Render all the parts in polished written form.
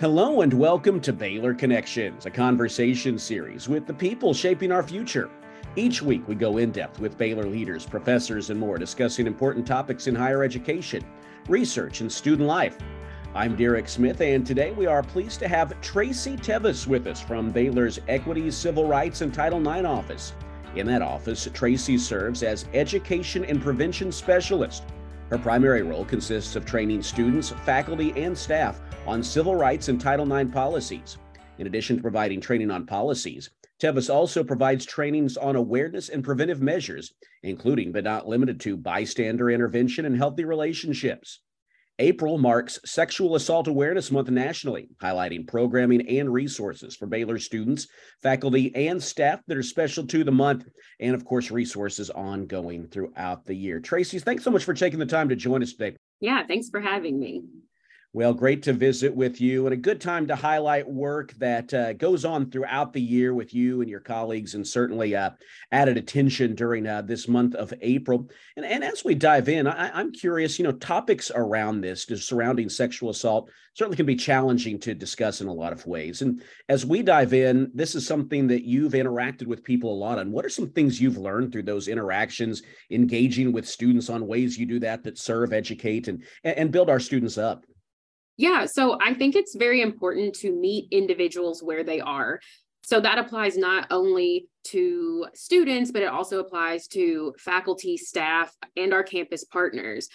Hello and welcome to Baylor Connections, a conversation series with the people shaping our future. Each week we go in depth with Baylor leaders, professors, and more, discussing important topics in higher education, research, and student life. I'm Derek Smith, and today we are pleased to have Tracy Tevis with us from Baylor's Equity, Civil Rights, and Title IX office. In that office, Tracy serves as Education and Prevention Specialist. Her primary role consists of training students, faculty, and staff on civil rights and Title IX policies. In addition to providing training on policies, Tevis also provides trainings on awareness and preventive measures, including but not limited to bystander intervention and healthy relationships. April marks Sexual Assault Awareness Month nationally, highlighting programming and resources for Baylor students, faculty, and staff that are special to the month, and of course, resources ongoing throughout the year. Tracy, thanks so much for taking the time to join us today. Yeah, thanks for having me. Well, great to visit with you, and a good time to highlight work that goes on throughout the year with you and your colleagues, and certainly added attention during this month of April. And as we dive in, I'm curious, topics around this, surrounding sexual assault, certainly can be challenging to discuss in a lot of ways. And as we dive in, this is something that you've interacted with people a lot on. What are some things you've learned through those interactions, engaging with students on ways you do that serve, educate, and build our students up? Yeah, so I think it's very important to meet individuals where they are. So that applies not only to students, but it also applies to faculty, staff, and our campus partners.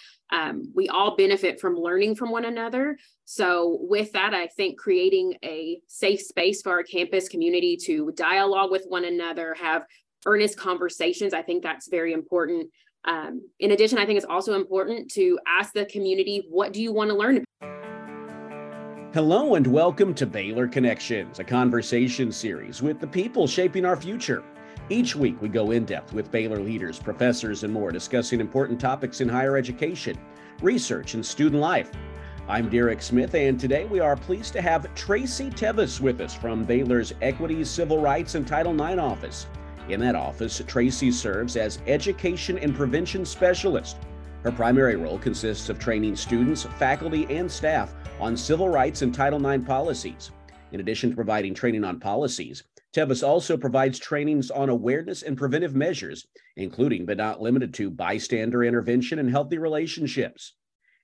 We all benefit from learning from one another. So with that, I think creating a safe space for our campus community to dialogue with one another, have earnest conversations, I think that's very important. In addition, I think it's also important to ask the community, what do you want to learn about? Hello and welcome to Baylor Connections, a conversation series with the people shaping our future. Each week we go in depth with Baylor leaders, professors, and more, discussing important topics in higher education, research, and student life. I'm Derek Smith, and today we are pleased to have Tracy Tevis with us from Baylor's Equity, Civil Rights, and Title IX office. In that office, Tracy serves as Education and Prevention Specialist. Her primary role consists of training students, faculty, and staff on civil rights and Title IX policies. In addition to providing training on policies, Tevis also provides trainings on awareness and preventive measures, including but not limited to bystander intervention and healthy relationships.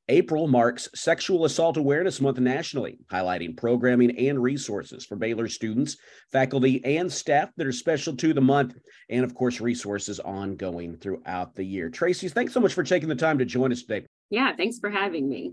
April marks Sexual Assault Awareness Month nationally, highlighting programming and resources for Baylor students, faculty, and staff that are special to the month, and of course, resources ongoing throughout the year. Tracy, thanks so much for taking the time to join us today. Yeah, thanks for having me.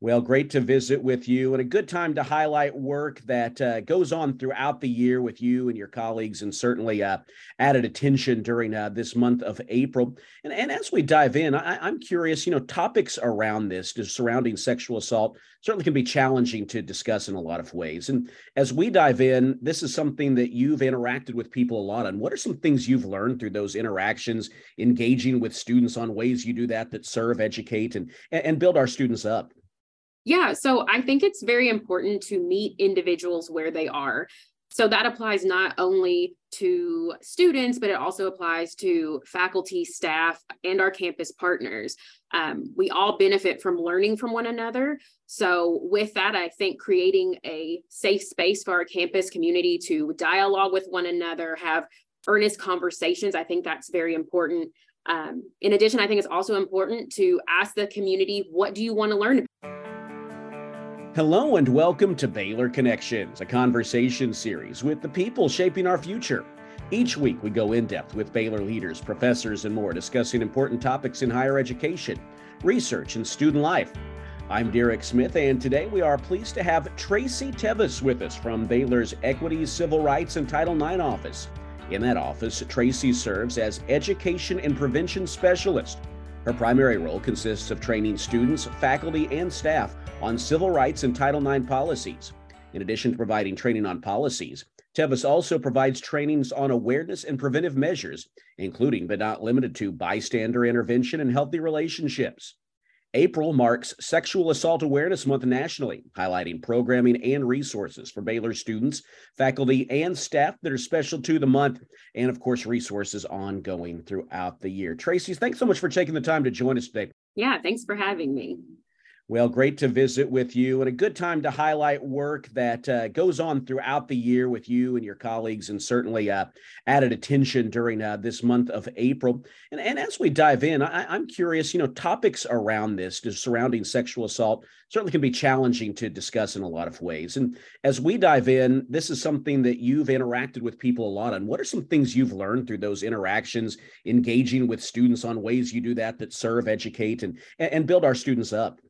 Well, great to visit with you, and a good time to highlight work that goes on throughout the year with you and your colleagues, and certainly added attention during this month of April. And as we dive in, I'm curious, topics around this, surrounding sexual assault, certainly can be challenging to discuss in a lot of ways. And as we dive in, this is something that you've interacted with people a lot on. What are some things you've learned through those interactions, engaging with students on ways you do that serve, educate, and build our students up? Yeah, so I think it's very important to meet individuals where they are. So that applies not only to students, but it also applies to faculty, staff, and our campus partners. We all benefit from learning from one another. So with that, I think creating a safe space for our campus community to dialogue with one another, have earnest conversations, I think that's very important. In addition, I think it's also important to ask the community, what do you want to learn about? Hello and welcome to Baylor Connections, a conversation series with the people shaping our future. Each week we go in depth with Baylor leaders, professors, and more, discussing important topics in higher education, research, and student life. I'm Derek Smith, and today we are pleased to have Tracy Tevis with us from Baylor's Equity, Civil Rights, and Title IX office. In that office, Tracy serves as Education and Prevention Specialist. Her primary role consists of training students, faculty, and staff on civil rights and Title IX policies. In addition to providing training on policies, Tevis also provides trainings on awareness and preventive measures, including but not limited to bystander intervention and healthy relationships. April marks Sexual Assault Awareness Month nationally, highlighting programming and resources for Baylor students, faculty, and staff that are special to the month, and of course, resources ongoing throughout the year. Tracy, thanks so much for taking the time to join us today. Yeah, thanks for having me. Well, great to visit with you and a good time to highlight work that goes on throughout the year with you and your colleagues, and certainly added attention during this month of April. And as we dive in, I'm curious, topics around this, surrounding sexual assault, certainly can be challenging to discuss in a lot of ways. And as we dive in, this is something that you've interacted with people a lot on. What are some things you've learned through those interactions, engaging with students on ways you do that serve, educate, and build our students up?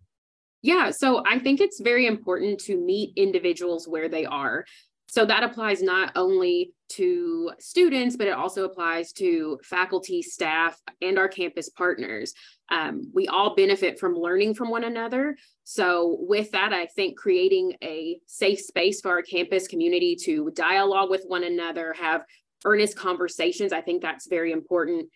Yeah, so I think it's very important to meet individuals where they are. So that applies not only to students, but it also applies to faculty, staff, and our campus partners. We all benefit from learning from one another. So with that, I think creating a safe space for our campus community to dialogue with one another, have earnest conversations, I think that's very important.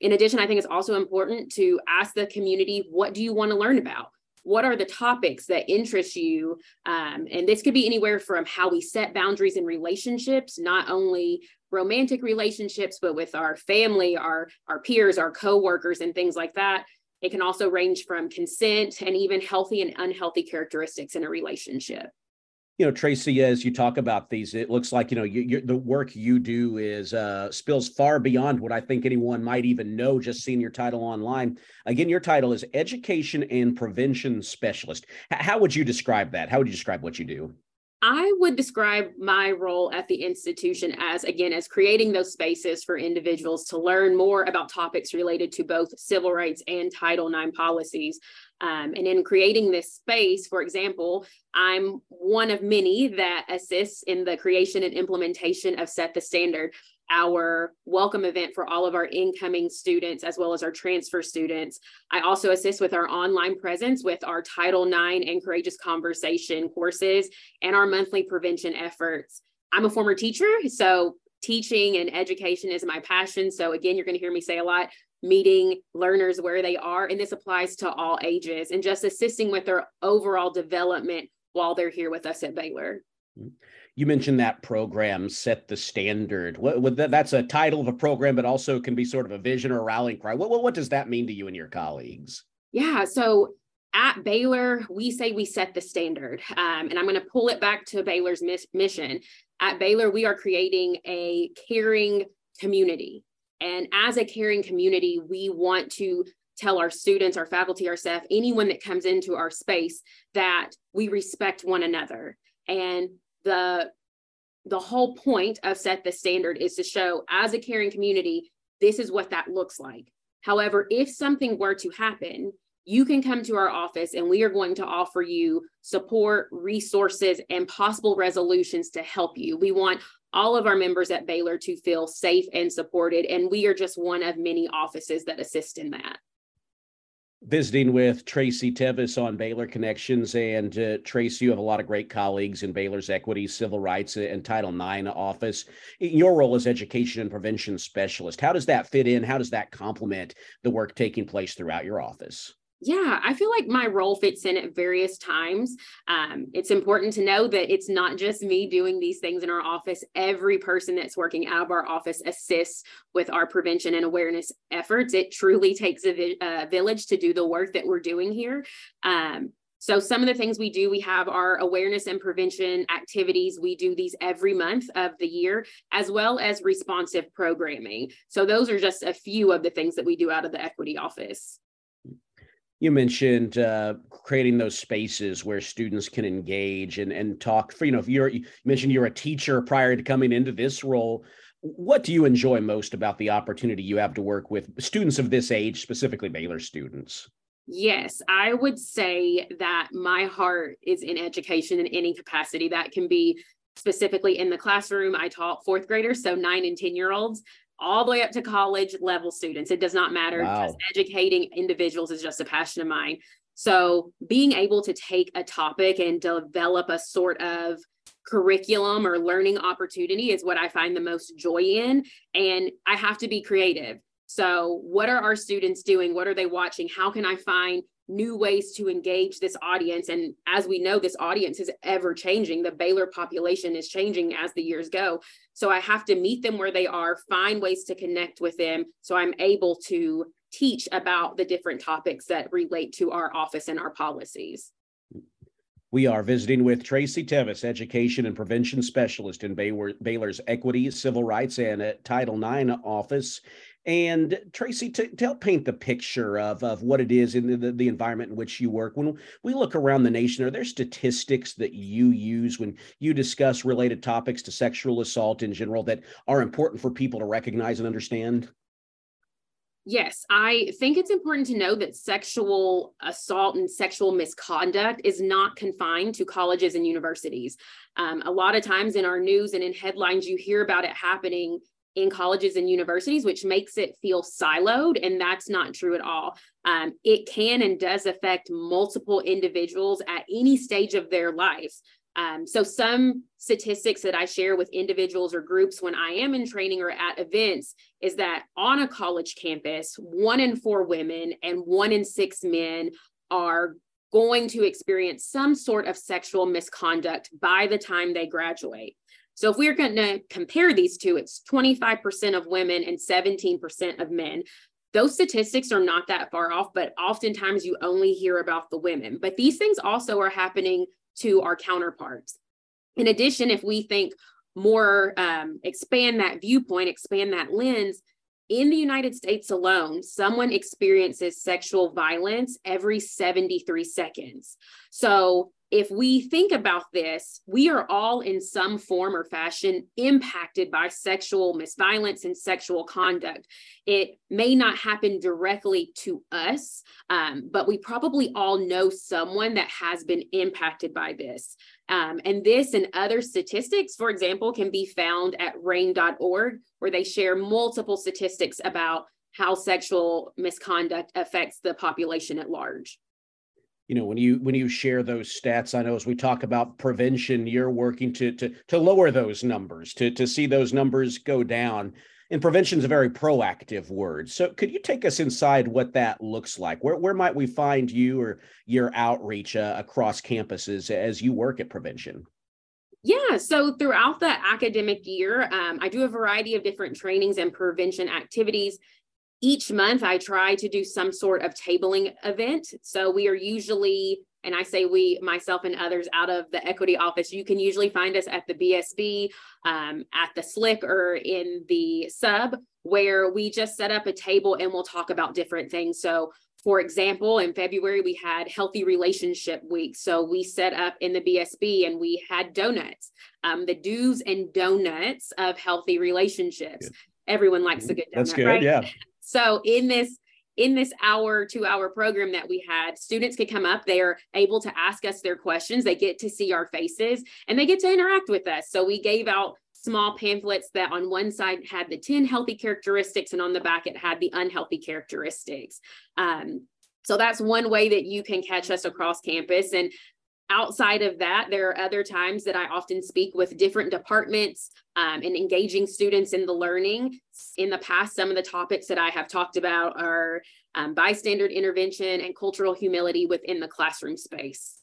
In addition, I think it's also important to ask the community, what do you want to learn about? What are the topics that interest you? And this could be anywhere from how we set boundaries in relationships, not only romantic relationships, but with our family, our peers, our coworkers, and things like that. It can also range from consent and even healthy and unhealthy characteristics in a relationship. Tracy, as you talk about these, it looks like, the work you do is spills far beyond what I think anyone might even know just seeing your title online. Again, your title is Education and Prevention Specialist. How would you describe that? How would you describe what you do? I would describe my role at the institution as creating those spaces for individuals to learn more about topics related to both civil rights and Title IX policies. And in creating this space, for example, I'm one of many that assists in the creation and implementation of Set the Standard, our welcome event for all of our incoming students, as well as our transfer students. I also assist with our online presence with our Title IX and Courageous Conversation courses and our monthly prevention efforts. I'm a former teacher, so teaching and education is my passion. So again, you're going to hear me say a lot, meeting learners where they are, and this applies to all ages, and just assisting with their overall development while they're here with us at Baylor. You mentioned that program, Set the Standard. That's a title of a program, but also can be sort of a vision or a rallying cry. What does that mean to you and your colleagues? Yeah, so at Baylor, we say we set the standard, and I'm going to pull it back to Baylor's mission. At Baylor, we are creating a caring community, and as a caring community, we want to tell our students, our faculty, our staff, anyone that comes into our space that we respect one another. And the whole point of Set the Standard is to show, as a caring community, this is what that looks like. However, if something were to happen, you can come to our office and we are going to offer you support, resources, and possible resolutions to help you. We want all of our members at Baylor to feel safe and supported, and we are just one of many offices that assist in that. Visiting with Tracy Tevis on Baylor Connections. And Tracy, you have a lot of great colleagues in Baylor's Equity, Civil Rights, and Title IX office. Your role as Education and Prevention Specialist, how does that fit in? How does that complement the work taking place throughout your office? Yeah, I feel like my role fits in at various times. It's important to know that it's not just me doing these things in our office. Every person that's working out of our office assists with our prevention and awareness efforts. It truly takes a village to do the work that we're doing here. So some of the things we do, we have our awareness and prevention activities. We do these every month of the year, as well as responsive programming. So those are just a few of the things that we do out of the Equity office. You mentioned creating those spaces where students can engage and talk. You mentioned you're a teacher prior to coming into this role. What do you enjoy most about the opportunity you have to work with students of this age, specifically Baylor students? Yes, I would say that my heart is in education in any capacity. That can be specifically in the classroom. I taught fourth graders, so 9- and 10-year-olds. All the way up to college level students. It does not matter. Wow. Just educating individuals is just a passion of mine. So being able to take a topic and develop a sort of curriculum or learning opportunity is what I find the most joy in. And I have to be creative. So what are our students doing? What are they watching? How can I find new ways to engage this audience? And as we know, this audience is ever changing. The Baylor population is changing as the years go. So I have to meet them where they are, find ways to connect with them so I'm able to teach about the different topics that relate to our office and our policies. We are visiting with Tracy Tevis, Education and Prevention Specialist in Baylor's Equity, Civil Rights, and Title IX Office. And Tracy, paint the picture of what it is in the environment in which you work. When we look around the nation, are there statistics that you use when you discuss related topics to sexual assault in general that are important for people to recognize and understand? Yes, I think it's important to know that sexual assault and sexual misconduct is not confined to colleges and universities. A lot of times in our news and in headlines, you hear about it happening in colleges and universities, which makes it feel siloed, and that's not true at all. It can and does affect multiple individuals at any stage of their life. So some statistics that I share with individuals or groups when I am in training or at events is that on a college campus, 1 in 4 women and 1 in 6 men are going to experience some sort of sexual misconduct by the time they graduate. So if we're going to compare these two, it's 25% of women and 17% of men. Those statistics are not that far off, but oftentimes you only hear about the women. But these things also are happening to our counterparts. In addition, if we think more, expand that viewpoint, expand that lens, in the United States alone, someone experiences sexual violence every 73 seconds. So if we think about this, we are all in some form or fashion impacted by sexual misviolence and sexual conduct. It may not happen directly to us, but we probably all know someone that has been impacted by this. And this and other statistics, for example, can be found at rain.org, where they share multiple statistics about how sexual misconduct affects the population at large. You know, when you share those stats, I know as we talk about prevention, you're working to lower those numbers, to see those numbers go down. And prevention is a very proactive word. So could you take us inside what that looks like? Where might we find you or your outreach across campuses as you work at prevention? Yeah, so throughout the academic year, I do a variety of different trainings and prevention activities. Each month, I try to do some sort of tabling event. So we are usually, and I say we, myself and others out of the equity office, you can usually find us at the BSB, at the Slick, or in the sub, where we just set up a table and we'll talk about different things. So for example, in February, we had Healthy Relationship Week. So we set up in the BSB and we had donuts, the do's and donuts of healthy relationships. Good. Everyone likes a good donut, that's good, right? Yeah. So in this hour, 2-hour program that we had, students could come up, they are able to ask us their questions, they get to see our faces, and they get to interact with us. So we gave out small pamphlets that on one side had the 10 healthy characteristics, and on the back it had the unhealthy characteristics. So that's one way that you can catch us across campus. And outside of that, there are other times that I often speak with different departments and engaging students in the learning. In the past, some of the topics that I have talked about are bystander intervention and cultural humility within the classroom space.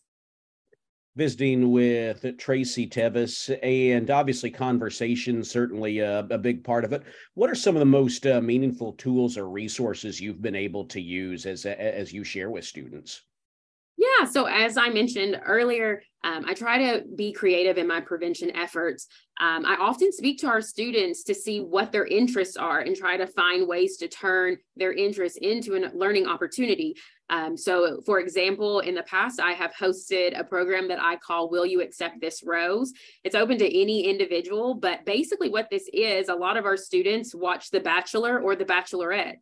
Visiting with Tracy Tevis, and obviously conversation, certainly a big part of it. What are some of the most meaningful tools or resources you've been able to use as you share with students? Yeah, so as I mentioned earlier, I try to be creative in my prevention efforts. I often speak to our students to see what their interests are and try to find ways to turn their interests into a learning opportunity. So for example, in the past, I have hosted a program that I call Will You Accept This Rose? It's open to any individual, but basically what this is, a lot of our students watch The Bachelor or The Bachelorette.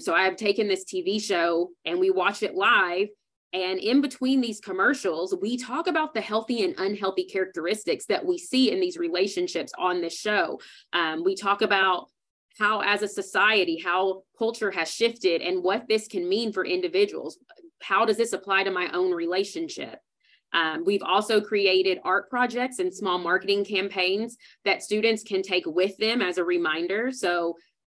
So I have taken this TV show and we watch it live. And in between these commercials, we talk about the healthy and unhealthy characteristics that we see in these relationships on this show. We talk about how, as a society, how culture has shifted and what this can mean for individuals. How does this apply to my own relationship? We've also created art projects and small marketing campaigns that students can take with them as a reminder. So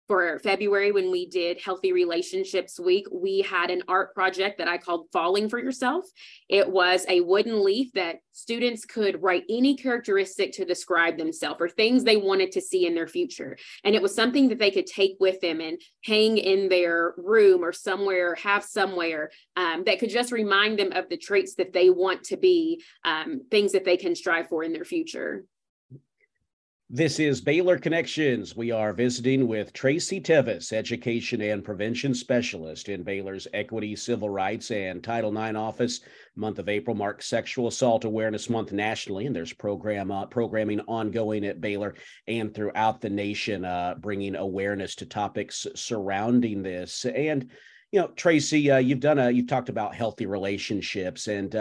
for February, when we did Healthy Relationships Week, we had an art project that I called Falling for Yourself. It was a wooden leaf that students could write any characteristic to describe themselves or things they wanted to see in their future. And it was something that they could take with them and hang in their room or somewhere, have somewhere that could just remind them of the traits that they want to be, things that they can strive for in their future. This is Baylor Connections. We are visiting with Tracy Tevis, Education and Prevention Specialist in Baylor's Equity, Civil Rights, and Title IX Office. Month of April marks Sexual Assault Awareness Month nationally, and there's programming ongoing at Baylor and throughout the nation, bringing awareness to topics surrounding this. And you know, Tracy, you've talked about healthy relationships and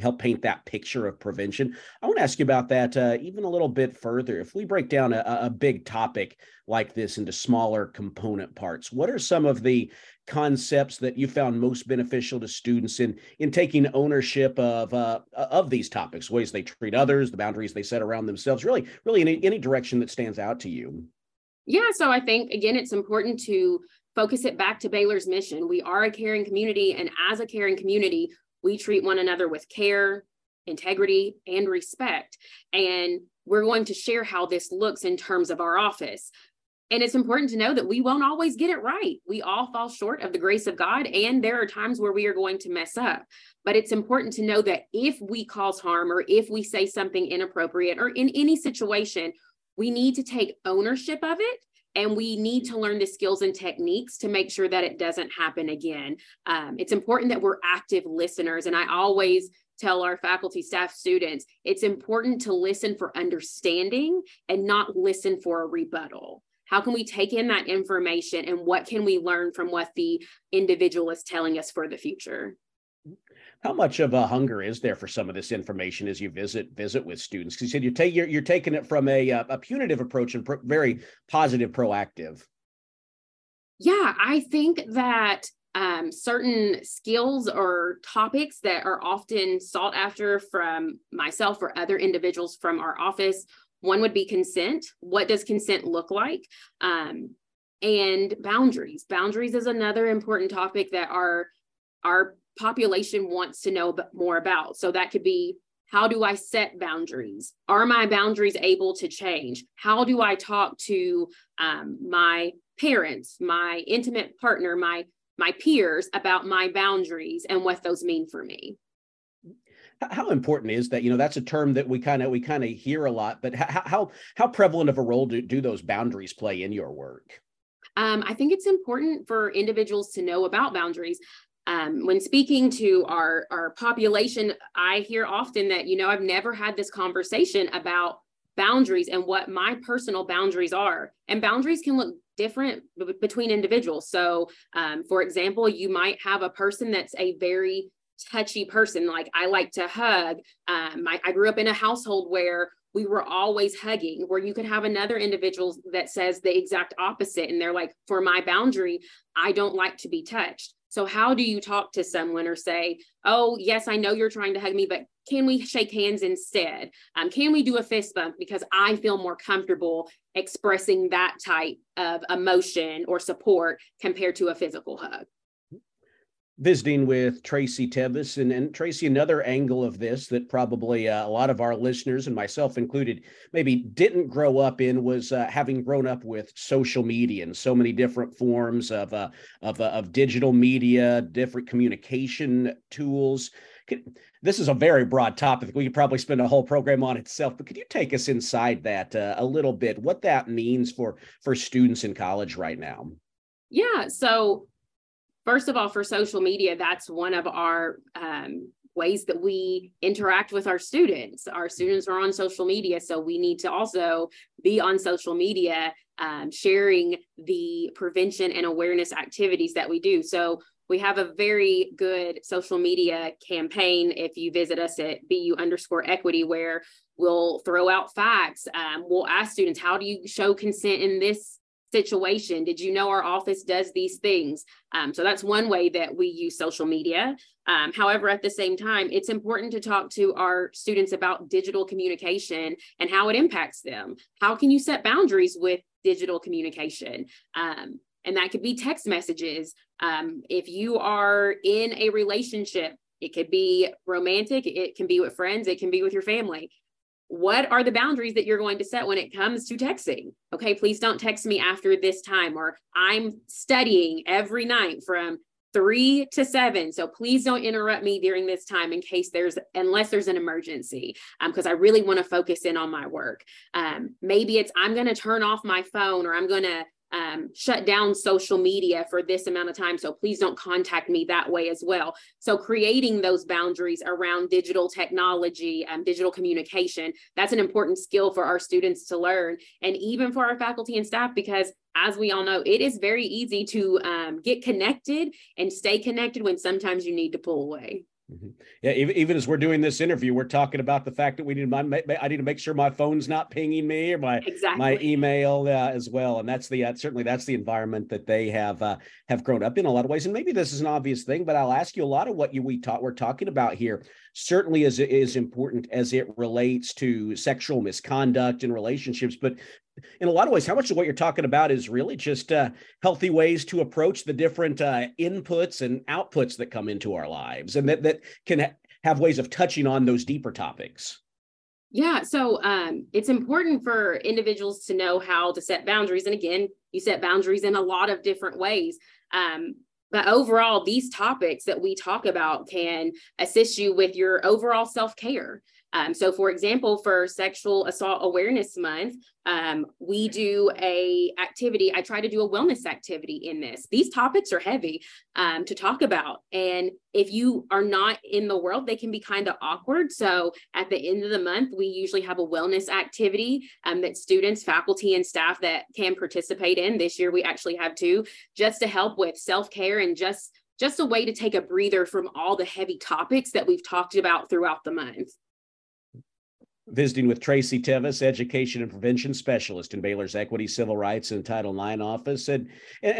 help paint that picture of prevention. I want to ask you about that even a little bit further. If we break down a big topic like this into smaller component parts, what are some of the concepts that you found most beneficial to students in taking ownership of these topics, ways they treat others, the boundaries they set around themselves, really in any direction that stands out to you? Yeah, so I think, again, it's important to focus it back to Baylor's mission. We are a caring community, and as a caring community, we treat one another with care, integrity, and respect. And we're going to share how this looks in terms of our office. And it's important to know that we won't always get it right. We all fall short of the grace of God, and there are times where we are going to mess up. But it's important to know that if we cause harm or if we say something inappropriate or in any situation, we need to take ownership of it. And we need to learn the skills and techniques to make sure that it doesn't happen again. It's important that we're active listeners. And I always tell our faculty, staff, students, it's important to listen for understanding and not listen for a rebuttal. How can we take in that information, and what can we learn from what the individual is telling us for the future? How much of a hunger is there for some of this information as you visit with students? Because you said you're taking it from a punitive approach and very positive, proactive. Yeah, I think that certain skills or topics that are often sought after from myself or other individuals from our office, one would be consent. What does consent look like? And boundaries. Boundaries is another important topic that our population wants to know more about. So that could be, how do I set boundaries? Are my boundaries able to change? How do I talk to my parents, my intimate partner, my peers about my boundaries and what those mean for me? How important is that? You know, that's a term that we kind of hear a lot, but how prevalent of a role do those boundaries play in your work? I think it's important for individuals to know about boundaries. When speaking to our population, I hear often that, you know, I've never had this conversation about boundaries and what my personal boundaries are. And boundaries can look different between individuals. So, for example, you might have a person that's a very touchy person. Like, I like to hug. I grew up in a household where we were always hugging, where you could have another individual that says the exact opposite. And they're like, for my boundary, I don't like to be touched. So how do you talk to someone or say, oh, yes, I know you're trying to hug me, but can we shake hands instead? Can we do a fist bump? Because I feel more comfortable expressing that type of emotion or support compared to a physical hug. Visiting with Tracy Tevis, and Tracy, another angle of this that probably a lot of our listeners and myself included maybe didn't grow up in was having grown up with social media and so many different forms of digital media, different communication tools. This is a very broad topic. We could probably spend a whole program on itself, but could you take us inside that a little bit, what that means for students in college right now? Yeah, so first of all, for social media, that's one of our ways that we interact with our students. Our students are on social media, so we need to also be on social media, sharing the prevention and awareness activities that we do. So we have a very good social media campaign. If you visit us at BU_equity, where we'll throw out facts, we'll ask students, how do you show consent in this situation? Did you know our office does these things? So that's one way that we use social media. However, at the same time, it's important to talk to our students about digital communication and how it impacts them. How can you set boundaries with digital communication. And that could be text messages. If you are in a relationship, it could be romantic, it can be with friends, it can be with your family. What are the boundaries that you're going to set when it comes to texting? Okay, please don't text me after this time, or I'm studying every night from 3 to 7. So please don't interrupt me during this time in case unless there's an emergency, because I really want to focus in on my work. Maybe it's, I'm going to turn off my phone, or I'm going to shut down social media for this amount of time. So please don't contact me that way as well. So creating those boundaries around digital technology, digital communication, that's an important skill for our students to learn, and even for our faculty and staff, because as we all know, it is very easy to get connected and stay connected when sometimes you need to pull away. Mm-hmm. Yeah, even as we're doing this interview, we're talking about the fact that I need to make sure my phone's not pinging me, or my email as well. And that's certainly that's the environment that they have grown up in a lot of ways. And maybe this is an obvious thing, but I'll ask you, a lot of what we're talking about here certainly is important as it relates to sexual misconduct and relationships, but in a lot of ways, how much of what you're talking about is really just healthy ways to approach the different inputs and outputs that come into our lives, and that can have ways of touching on those deeper topics? Yeah, so it's important for individuals to know how to set boundaries. And again, you set boundaries in a lot of different ways. But overall, these topics that we talk about can assist you with your overall self-care. So for example, for Sexual Assault Awareness Month, we do a activity. I try to do a wellness activity in this. These topics are heavy to talk about. And if you are not in the world, they can be kind of awkward. So at the end of the month, we usually have a wellness activity that students, faculty, and staff that can participate in. This year, we actually have two, just to help with self-care and just a way to take a breather from all the heavy topics that we've talked about throughout the month. Visiting with Tracy Tevis, Education and Prevention Specialist in Baylor's Equity, Civil Rights and Title IX office. And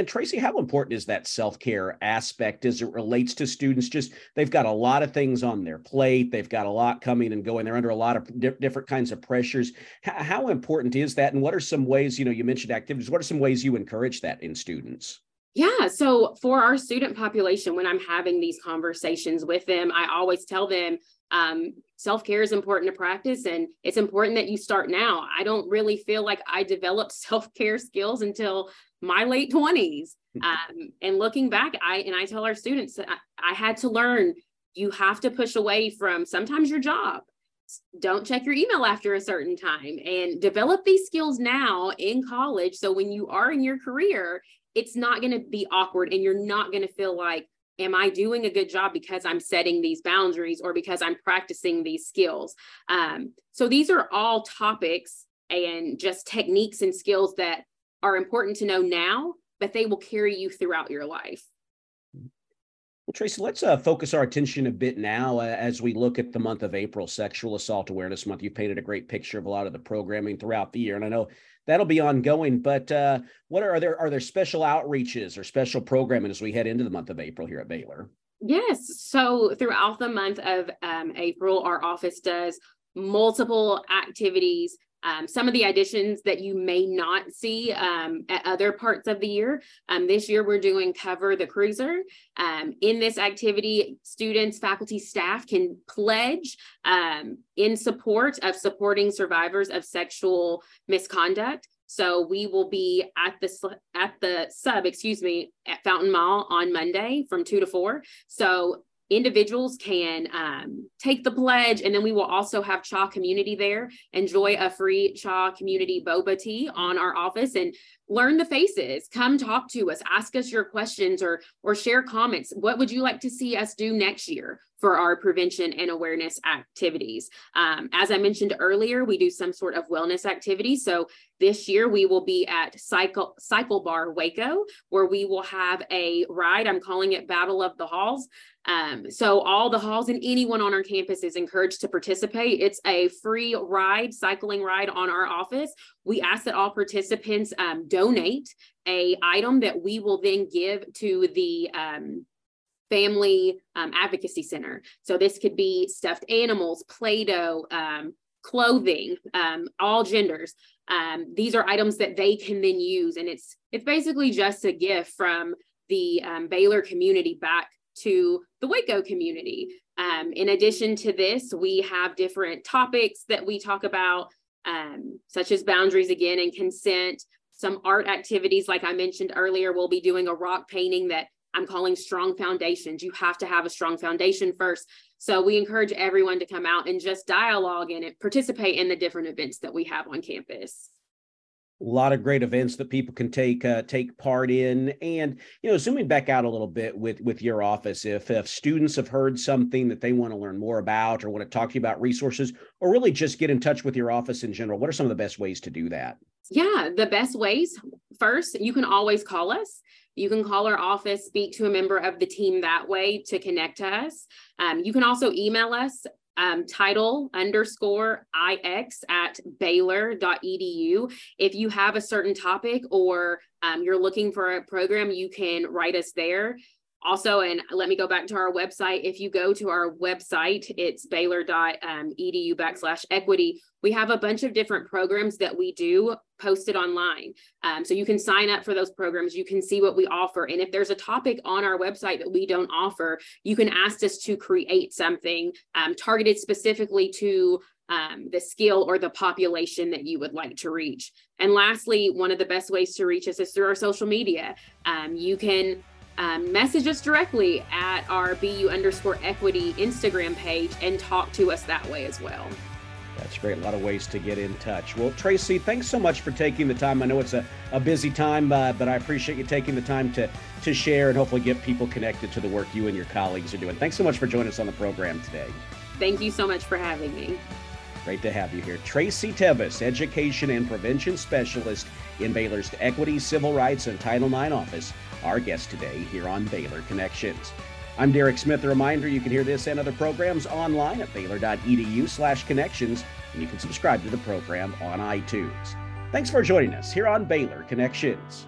Tracy, how important is that self-care aspect as it relates to students? Just, they've got a lot of things on their plate. They've got a lot coming and going. They're under a lot of different kinds of pressures. How important is that? And what are some ways, you mentioned activities, what are some ways you encourage that in students? Yeah, so for our student population, when I'm having these conversations with them, I always tell them, self-care is important to practice, and it's important that you start now. I don't really feel like I developed self-care skills until my late 20s. And looking back, I tell our students, I had to learn, you have to push away from sometimes your job. Don't check your email after a certain time, and develop these skills now in college. So when you are in your career, it's not going to be awkward, and you're not going to feel like, am I doing a good job because I'm setting these boundaries or because I'm practicing these skills? So these are all topics and just techniques and skills that are important to know now, but they will carry you throughout your life. Well, Tracy, let's focus our attention a bit now as we look at the month of April, Sexual Assault Awareness Month. You've painted a great picture of a lot of the programming throughout the year, and I know that'll be ongoing, but what are there special outreaches or special programming as we head into the month of April here at Baylor? Yes. So throughout the month of April, our office does multiple activities. Some of the additions that you may not see at other parts of the year. This year, we're doing Cover the Cruiser. In this activity, students, faculty, staff can pledge in support of supporting survivors of sexual misconduct. So we will be at Fountain Mall on Monday from 2 to 4. So individuals can take the pledge, and then we will also have Chá Community there. Enjoy a free Chá Community boba tea on our office and learn the faces. Come talk to us, ask us your questions or share comments. What would you like to see us do next year for our prevention and awareness activities? As I mentioned earlier, we do some sort of wellness activity. So this year we will be at Cycle Bar Waco, where we will have a ride. I'm calling it Battle of the Halls. So all the halls and anyone on our campus is encouraged to participate. It's a free ride, cycling ride on our office. We ask that all participants donate an item that we will then give to the Family Advocacy Center. So this could be stuffed animals, Play-Doh, clothing, all genders. These are items that they can then use. And it's basically just a gift from the Baylor community back to the Waco community. In addition to this, we have different topics that we talk about, such as boundaries again and consent. Some art activities, like I mentioned earlier, we'll be doing a rock painting that I'm calling Strong Foundations. You have to have a strong foundation first. So we encourage everyone to come out and just dialogue and participate in the different events that we have on campus. A lot of great events that people can take part in. And, you know, zooming back out a little bit with your office, if students have heard something that they want to learn more about or want to talk to you about resources, or really just get in touch with your office in general, what are some of the best ways to do that? Yeah, the best ways. First, you can always call us. You can call our office, speak to a member of the team that way to connect to us. You can also email us, title_ix@baylor.edu. If you have a certain topic or you're looking for a program, you can write us there. Also, and let me go back to our website. If you go to our website, it's baylor.edu/equity. We have a bunch of different programs that we do posted online. So you can sign up for those programs. You can see what we offer. And if there's a topic on our website that we don't offer, you can ask us to create something targeted specifically to the skill or the population that you would like to reach. And lastly, one of the best ways to reach us is through our social media. You can message us directly at our BU_equity Instagram page and talk to us that way as well. That's great. A lot of ways to get in touch. Well, Tracy, thanks so much for taking the time. I know it's a busy time, but I appreciate you taking the time to share and hopefully get people connected to the work you and your colleagues are doing. Thanks so much for joining us on the program today. Thank you so much for having me. Great to have you here. Tracy Tevis, Education and Prevention Specialist in Baylor's Equity, Civil Rights, and Title IX Office, our guest today here on Baylor Connections. I'm Derek Smith. A reminder, you can hear this and other programs online at baylor.edu/connections, and you can subscribe to the program on iTunes. Thanks for joining us here on Baylor Connections.